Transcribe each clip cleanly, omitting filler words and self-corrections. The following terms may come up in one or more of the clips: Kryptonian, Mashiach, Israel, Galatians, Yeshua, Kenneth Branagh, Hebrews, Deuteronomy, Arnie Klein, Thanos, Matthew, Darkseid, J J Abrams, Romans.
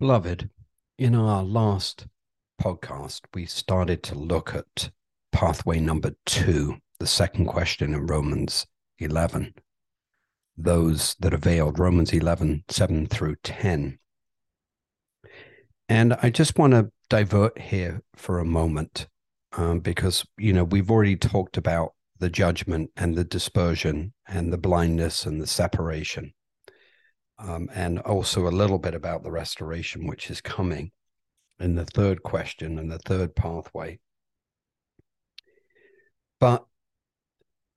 Beloved, in our last podcast, we started to look at pathway number 2, the second question in Romans 11, those that are veiled, Romans 11, 7 through 10. And I just want to divert here for a moment because, you know, we've already talked about the judgment and the dispersion and the blindness and the separation. And also a little bit about the restoration, which is coming in the third question and the third pathway. But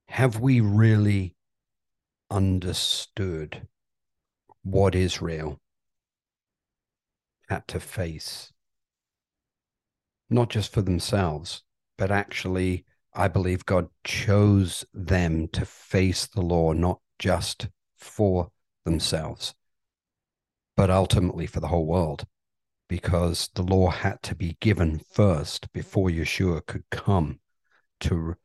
have we really understood what Israel had to face? Not just for themselves, but actually, I believe God chose them to face the law, not just for themselves, but ultimately for the whole world, because the law had to be given first before Yeshua could come. To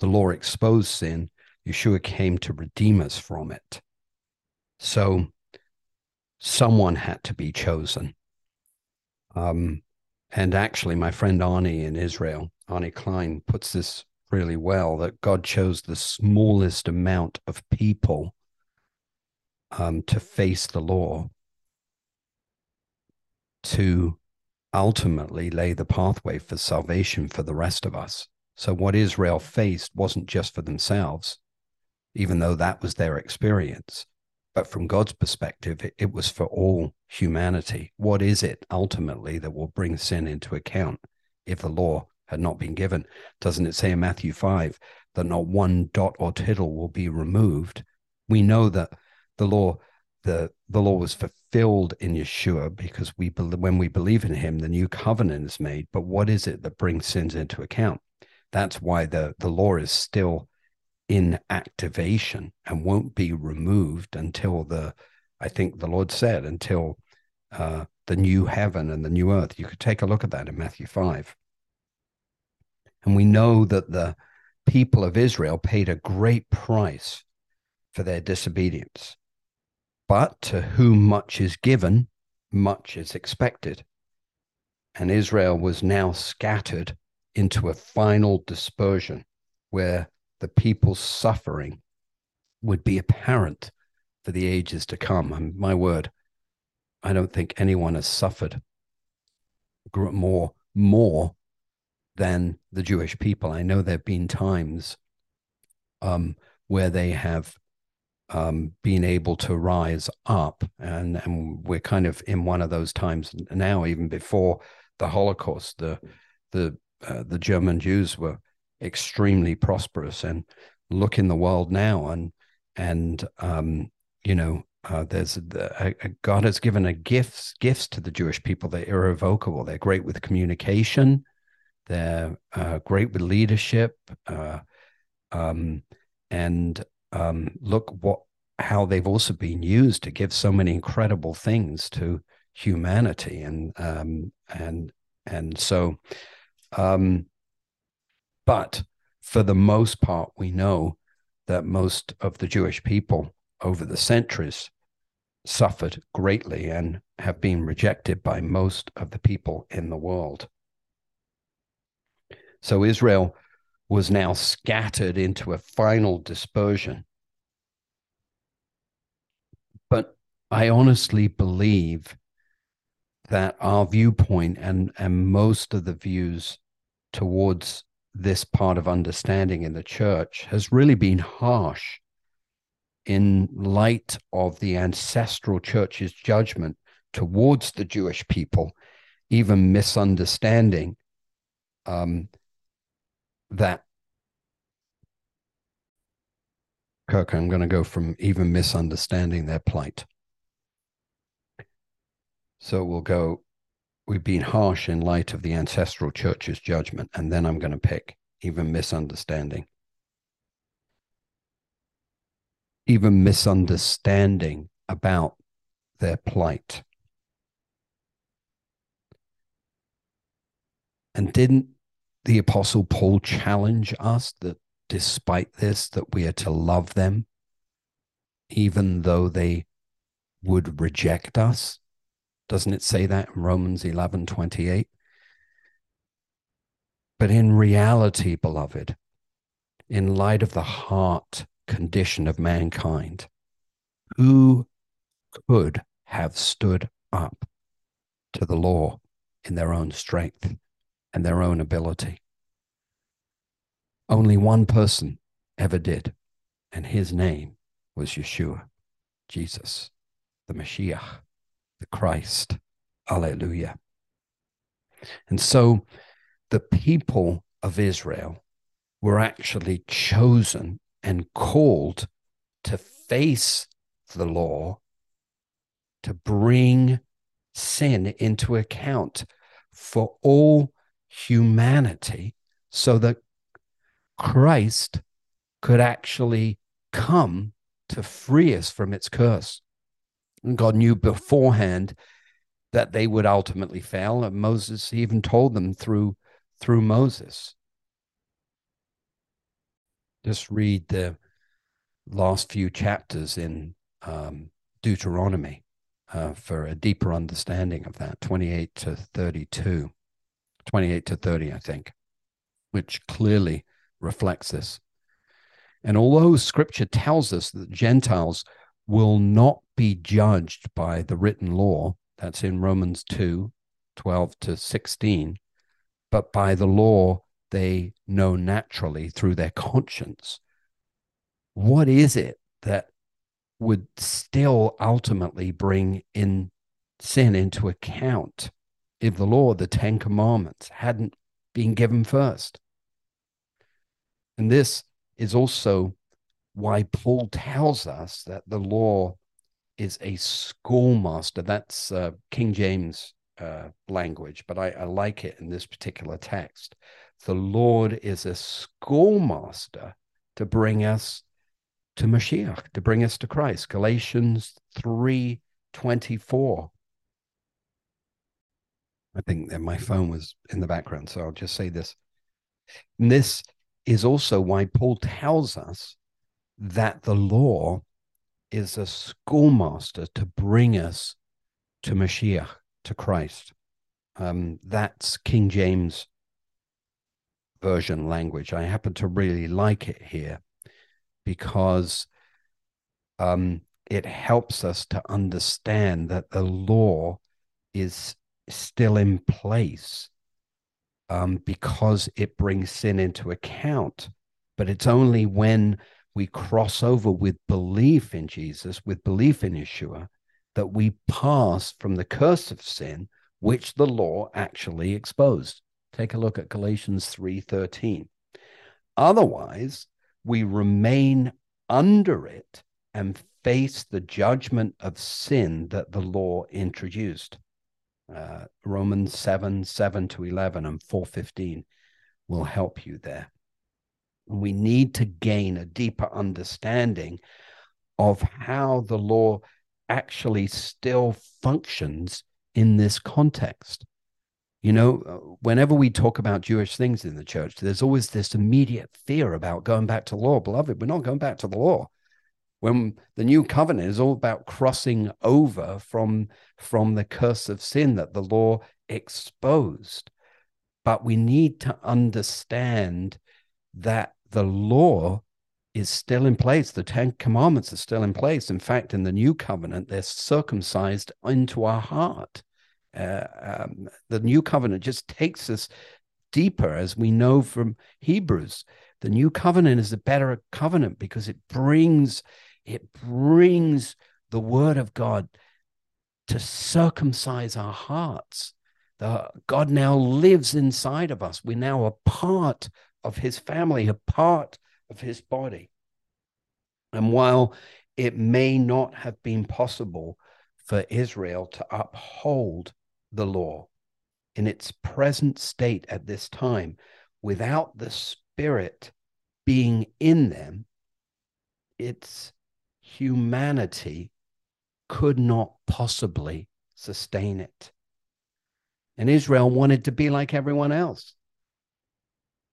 the law exposed sin, Yeshua came to redeem us from it. So someone had to be chosen. And actually, my friend Arnie in Israel, Arnie Klein, puts this really well, that God chose the smallest amount of people to face the law, to ultimately lay the pathway for salvation for the rest of us. So what Israel faced wasn't just for themselves, even though that was their experience, but from God's perspective, it was for all humanity. What is it ultimately that will bring sin into account if the law had not been given? Doesn't it say in Matthew 5 that not one dot or tittle will be removed? We know that the law was fulfilled in Yeshua, because when we believe in him, the new covenant is made. But what is it that brings sins into account? That's why the law is still in activation and won't be removed until I think the Lord said, until the new heaven and the new earth. You could take a look at that in Matthew 5. And we know that the people of Israel paid a great price for their disobedience. But to whom much is given, much is expected. And Israel was now scattered into a final dispersion where the people's suffering would be apparent for the ages to come. And my word, I don't think anyone has suffered more than the Jewish people. I know there have been times where they have being able to rise up, and we're kind of in one of those times now. Even before the Holocaust, the German Jews were extremely prosperous, and look in the world now, and there's God has given gifts to the Jewish people. They're irrevocable. They're great with communication. They're great with leadership, look how they've also been used to give so many incredible things to humanity, and so but for the most part, we know that most of the Jewish people over the centuries suffered greatly and have been rejected by most of the people in the world. So Israel was now scattered into a final dispersion. But I honestly believe that our viewpoint and most of the views towards this part of understanding in the church has really been harsh in light of the ancestral church's judgment towards the Jewish people, even misunderstanding that, Kirk, I'm going to go from even misunderstanding their plight. So we've been harsh in light of the ancestral church's judgment, and then I'm going to pick even misunderstanding. Even misunderstanding about their plight. And didn't the Apostle Paul challenge us that despite this, that we are to love them, even though they would reject us, Doesn't it say that in Romans 11:28? But in reality, beloved, in light of the heart condition of mankind, who could have stood up to the law in their own strength and their own ability? Only one person ever did, and his name was Yeshua, Jesus, the Mashiach, the Christ. Alleluia. And so the people of Israel were actually chosen and called to face the law, to bring sin into account for all humanity, so that Christ could actually come to free us from its curse. And God knew beforehand that they would ultimately fail, and Moses even told them through Moses. Just read the last few chapters in Deuteronomy for a deeper understanding of that, 28 to 30, I think, which clearly reflects this. And although Scripture tells us that Gentiles will not be judged by the written law, that's in Romans 2:12 to 16, but by the law they know naturally through their conscience. What is it that would still ultimately bring in sin into account if the law, the Ten Commandments, hadn't been given first? And this is also why Paul tells us that the law is a schoolmaster. That's King James language, but I like it in this particular text. The Lord is a schoolmaster to bring us to Mashiach, to bring us to Christ. Galatians 3:24. I think that my phone was in the background, so I'll just say this. And this is also why Paul tells us that the law is a schoolmaster to bring us to Mashiach, to Christ. That's King James Version language. I happen to really like it here because it helps us to understand that the law is still in place because it brings sin into account. But it's only when we cross over with belief in Jesus, with belief in Yeshua, that we pass from the curse of sin, which the law actually exposed. Take a look at Galatians 3:13. Otherwise, we remain under it and face the judgment of sin that the law introduced. Romans 7:7 to 11 and 4:15 will help you there. We need to gain a deeper understanding of how the law actually still functions in this context. You know, whenever we talk about Jewish things in the church, there's always this immediate fear about going back to law. Beloved, we're not going back to the law. When the new covenant is all about crossing over from the curse of sin that the law exposed. But we need to understand that the law is still in place. The Ten Commandments are still in place. In fact, in the New Covenant, they're circumcised into our heart. The New Covenant just takes us deeper, as we know from Hebrews. The New Covenant is a better covenant because it brings the Word of God to circumcise our hearts. God now lives inside of us. We're now a part of his family, a part of his body. And while it may not have been possible for Israel to uphold the law in its present state at this time without the Spirit being in them, its humanity could not possibly sustain it. And Israel wanted to be like everyone else.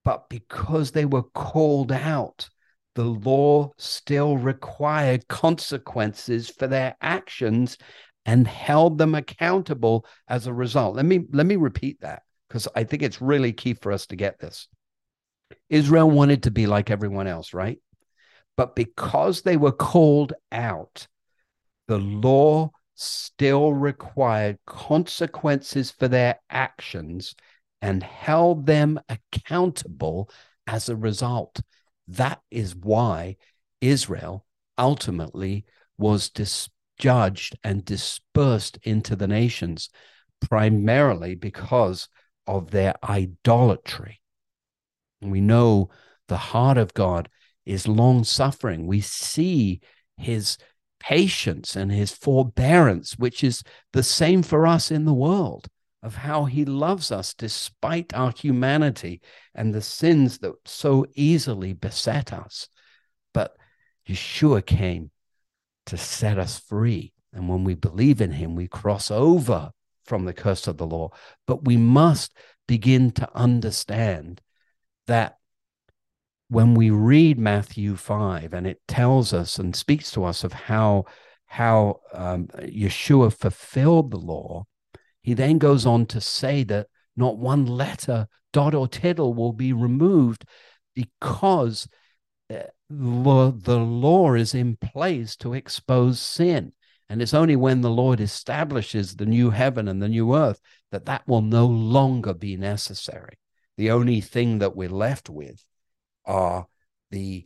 But because they were called out, the law still required consequences for their actions and held them accountable as a result. Let me repeat that, because I think it's really key for us to get this. Israel wanted to be like everyone else, right? But because they were called out, the law still required consequences for their actions and held them accountable as a result. That is why Israel ultimately was judged and dispersed into the nations, primarily because of their idolatry. And we know the heart of God is long-suffering. We see his patience and his forbearance, which is the same for us in the world, of how he loves us despite our humanity and the sins that so easily beset us. But Yeshua came to set us free. And when we believe in him, we cross over from the curse of the law. But we must begin to understand that when we read Matthew 5, and it tells us and speaks to us of how Yeshua fulfilled the law, he then goes on to say that not one letter, dot or tittle will be removed, because the law is in place to expose sin. And it's only when the Lord establishes the new heaven and the new earth that that will no longer be necessary. The only thing that we're left with are the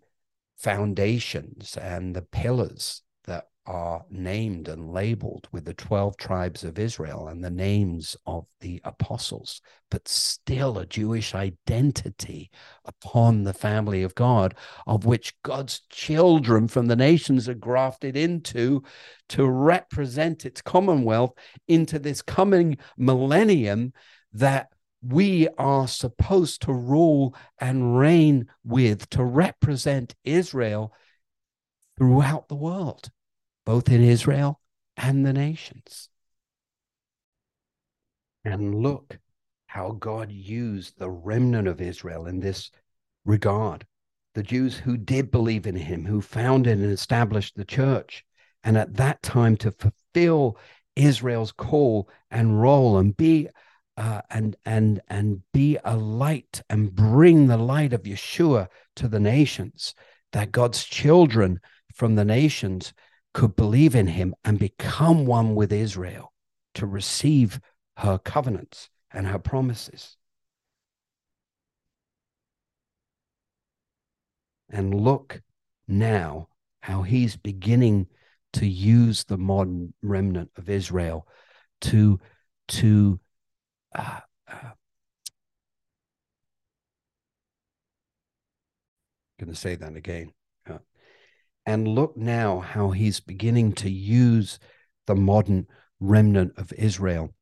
foundations and the pillars that are named and labeled with the 12 tribes of Israel and the names of the apostles, but still a Jewish identity upon the family of God, of which God's children from the nations are grafted into to represent its commonwealth into this coming millennium that we are supposed to rule and reign with, to represent Israel throughout the world, both in Israel and the nations. And look how God used the remnant of Israel in this regard. The Jews who did believe in him, who founded and established the church, and at that time to fulfill Israel's call and role and be a light and bring the light of Yeshua to the nations, that God's children from the nations could believe in him and become one with Israel to receive her covenants and her promises. And look now how he's beginning to use the modern remnant of Israel And look now how he's beginning to use the modern remnant of Israel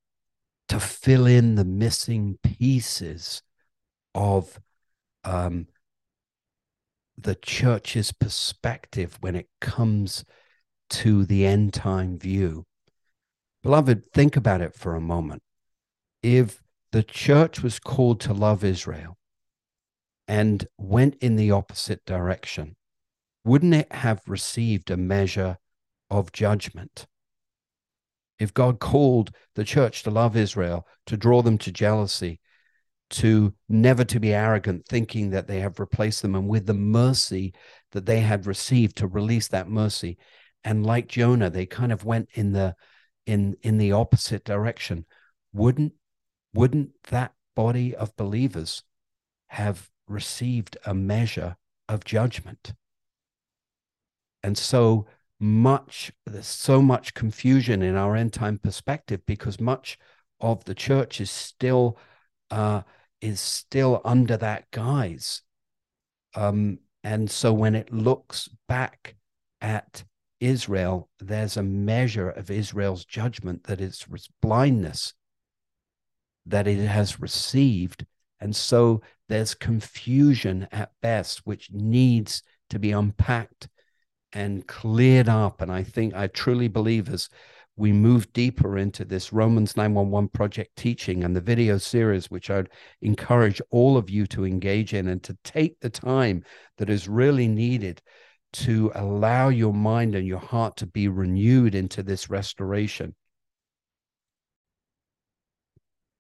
to fill in the missing pieces of the church's perspective when it comes to the end time view. Beloved, think about it for a moment. If the church was called to love Israel and went in the opposite direction, wouldn't it have received a measure of judgment? If God called the church to love Israel, to draw them to jealousy, to never to be arrogant, thinking that they have replaced them, and with the mercy that they had received, to release that mercy, and like Jonah, they kind of went in the opposite direction, wouldn't that body of believers have received a measure of judgment? And there's so much confusion in our end time perspective, because much of the church is still under that guise. And so when it looks back at Israel, there's a measure of Israel's judgment, that it's blindness that it has received. And so there's confusion at best, which needs to be unpacked and cleared up. And I truly believe, as we move deeper into this Romans 9:11 project teaching and the video series, which I'd encourage all of you to engage in and to take the time that is really needed to allow your mind and your heart to be renewed into this restoration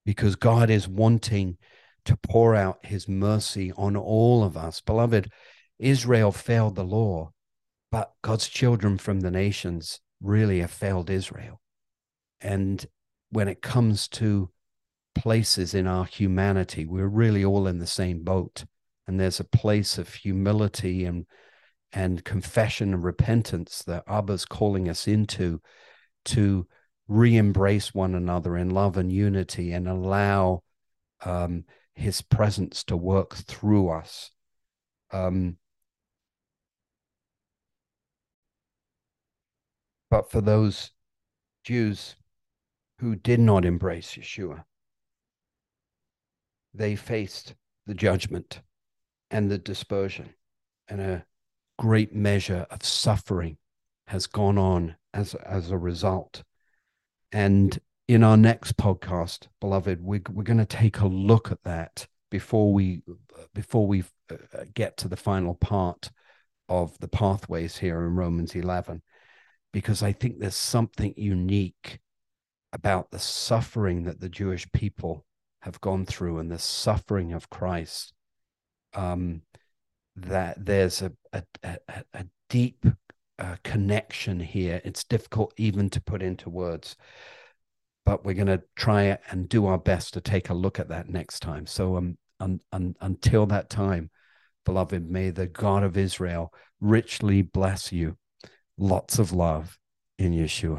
because God is wanting to pour out his mercy on all of us. Beloved, Israel failed the law, but God's children from the nations really have failed Israel. And when it comes to places in our humanity, we're really all in the same boat. And there's a place of humility and confession and repentance that Abba's calling us into, to re-embrace one another in love and unity and allow his presence to work through us. But for those Jews who did not embrace Yeshua, they faced the judgment and the dispersion, and a great measure of suffering has gone on as a result. And in our next podcast, beloved, we're going to take a look at that before we get to the final part of the pathways here in Romans 11, because I think there's something unique about the suffering that the Jewish people have gone through and the suffering of Christ, that there's a deep connection here. It's difficult even to put into words, but we're going to try and do our best to take a look at that next time. So until that time, beloved, may the God of Israel richly bless you. Lots of love in Yeshua.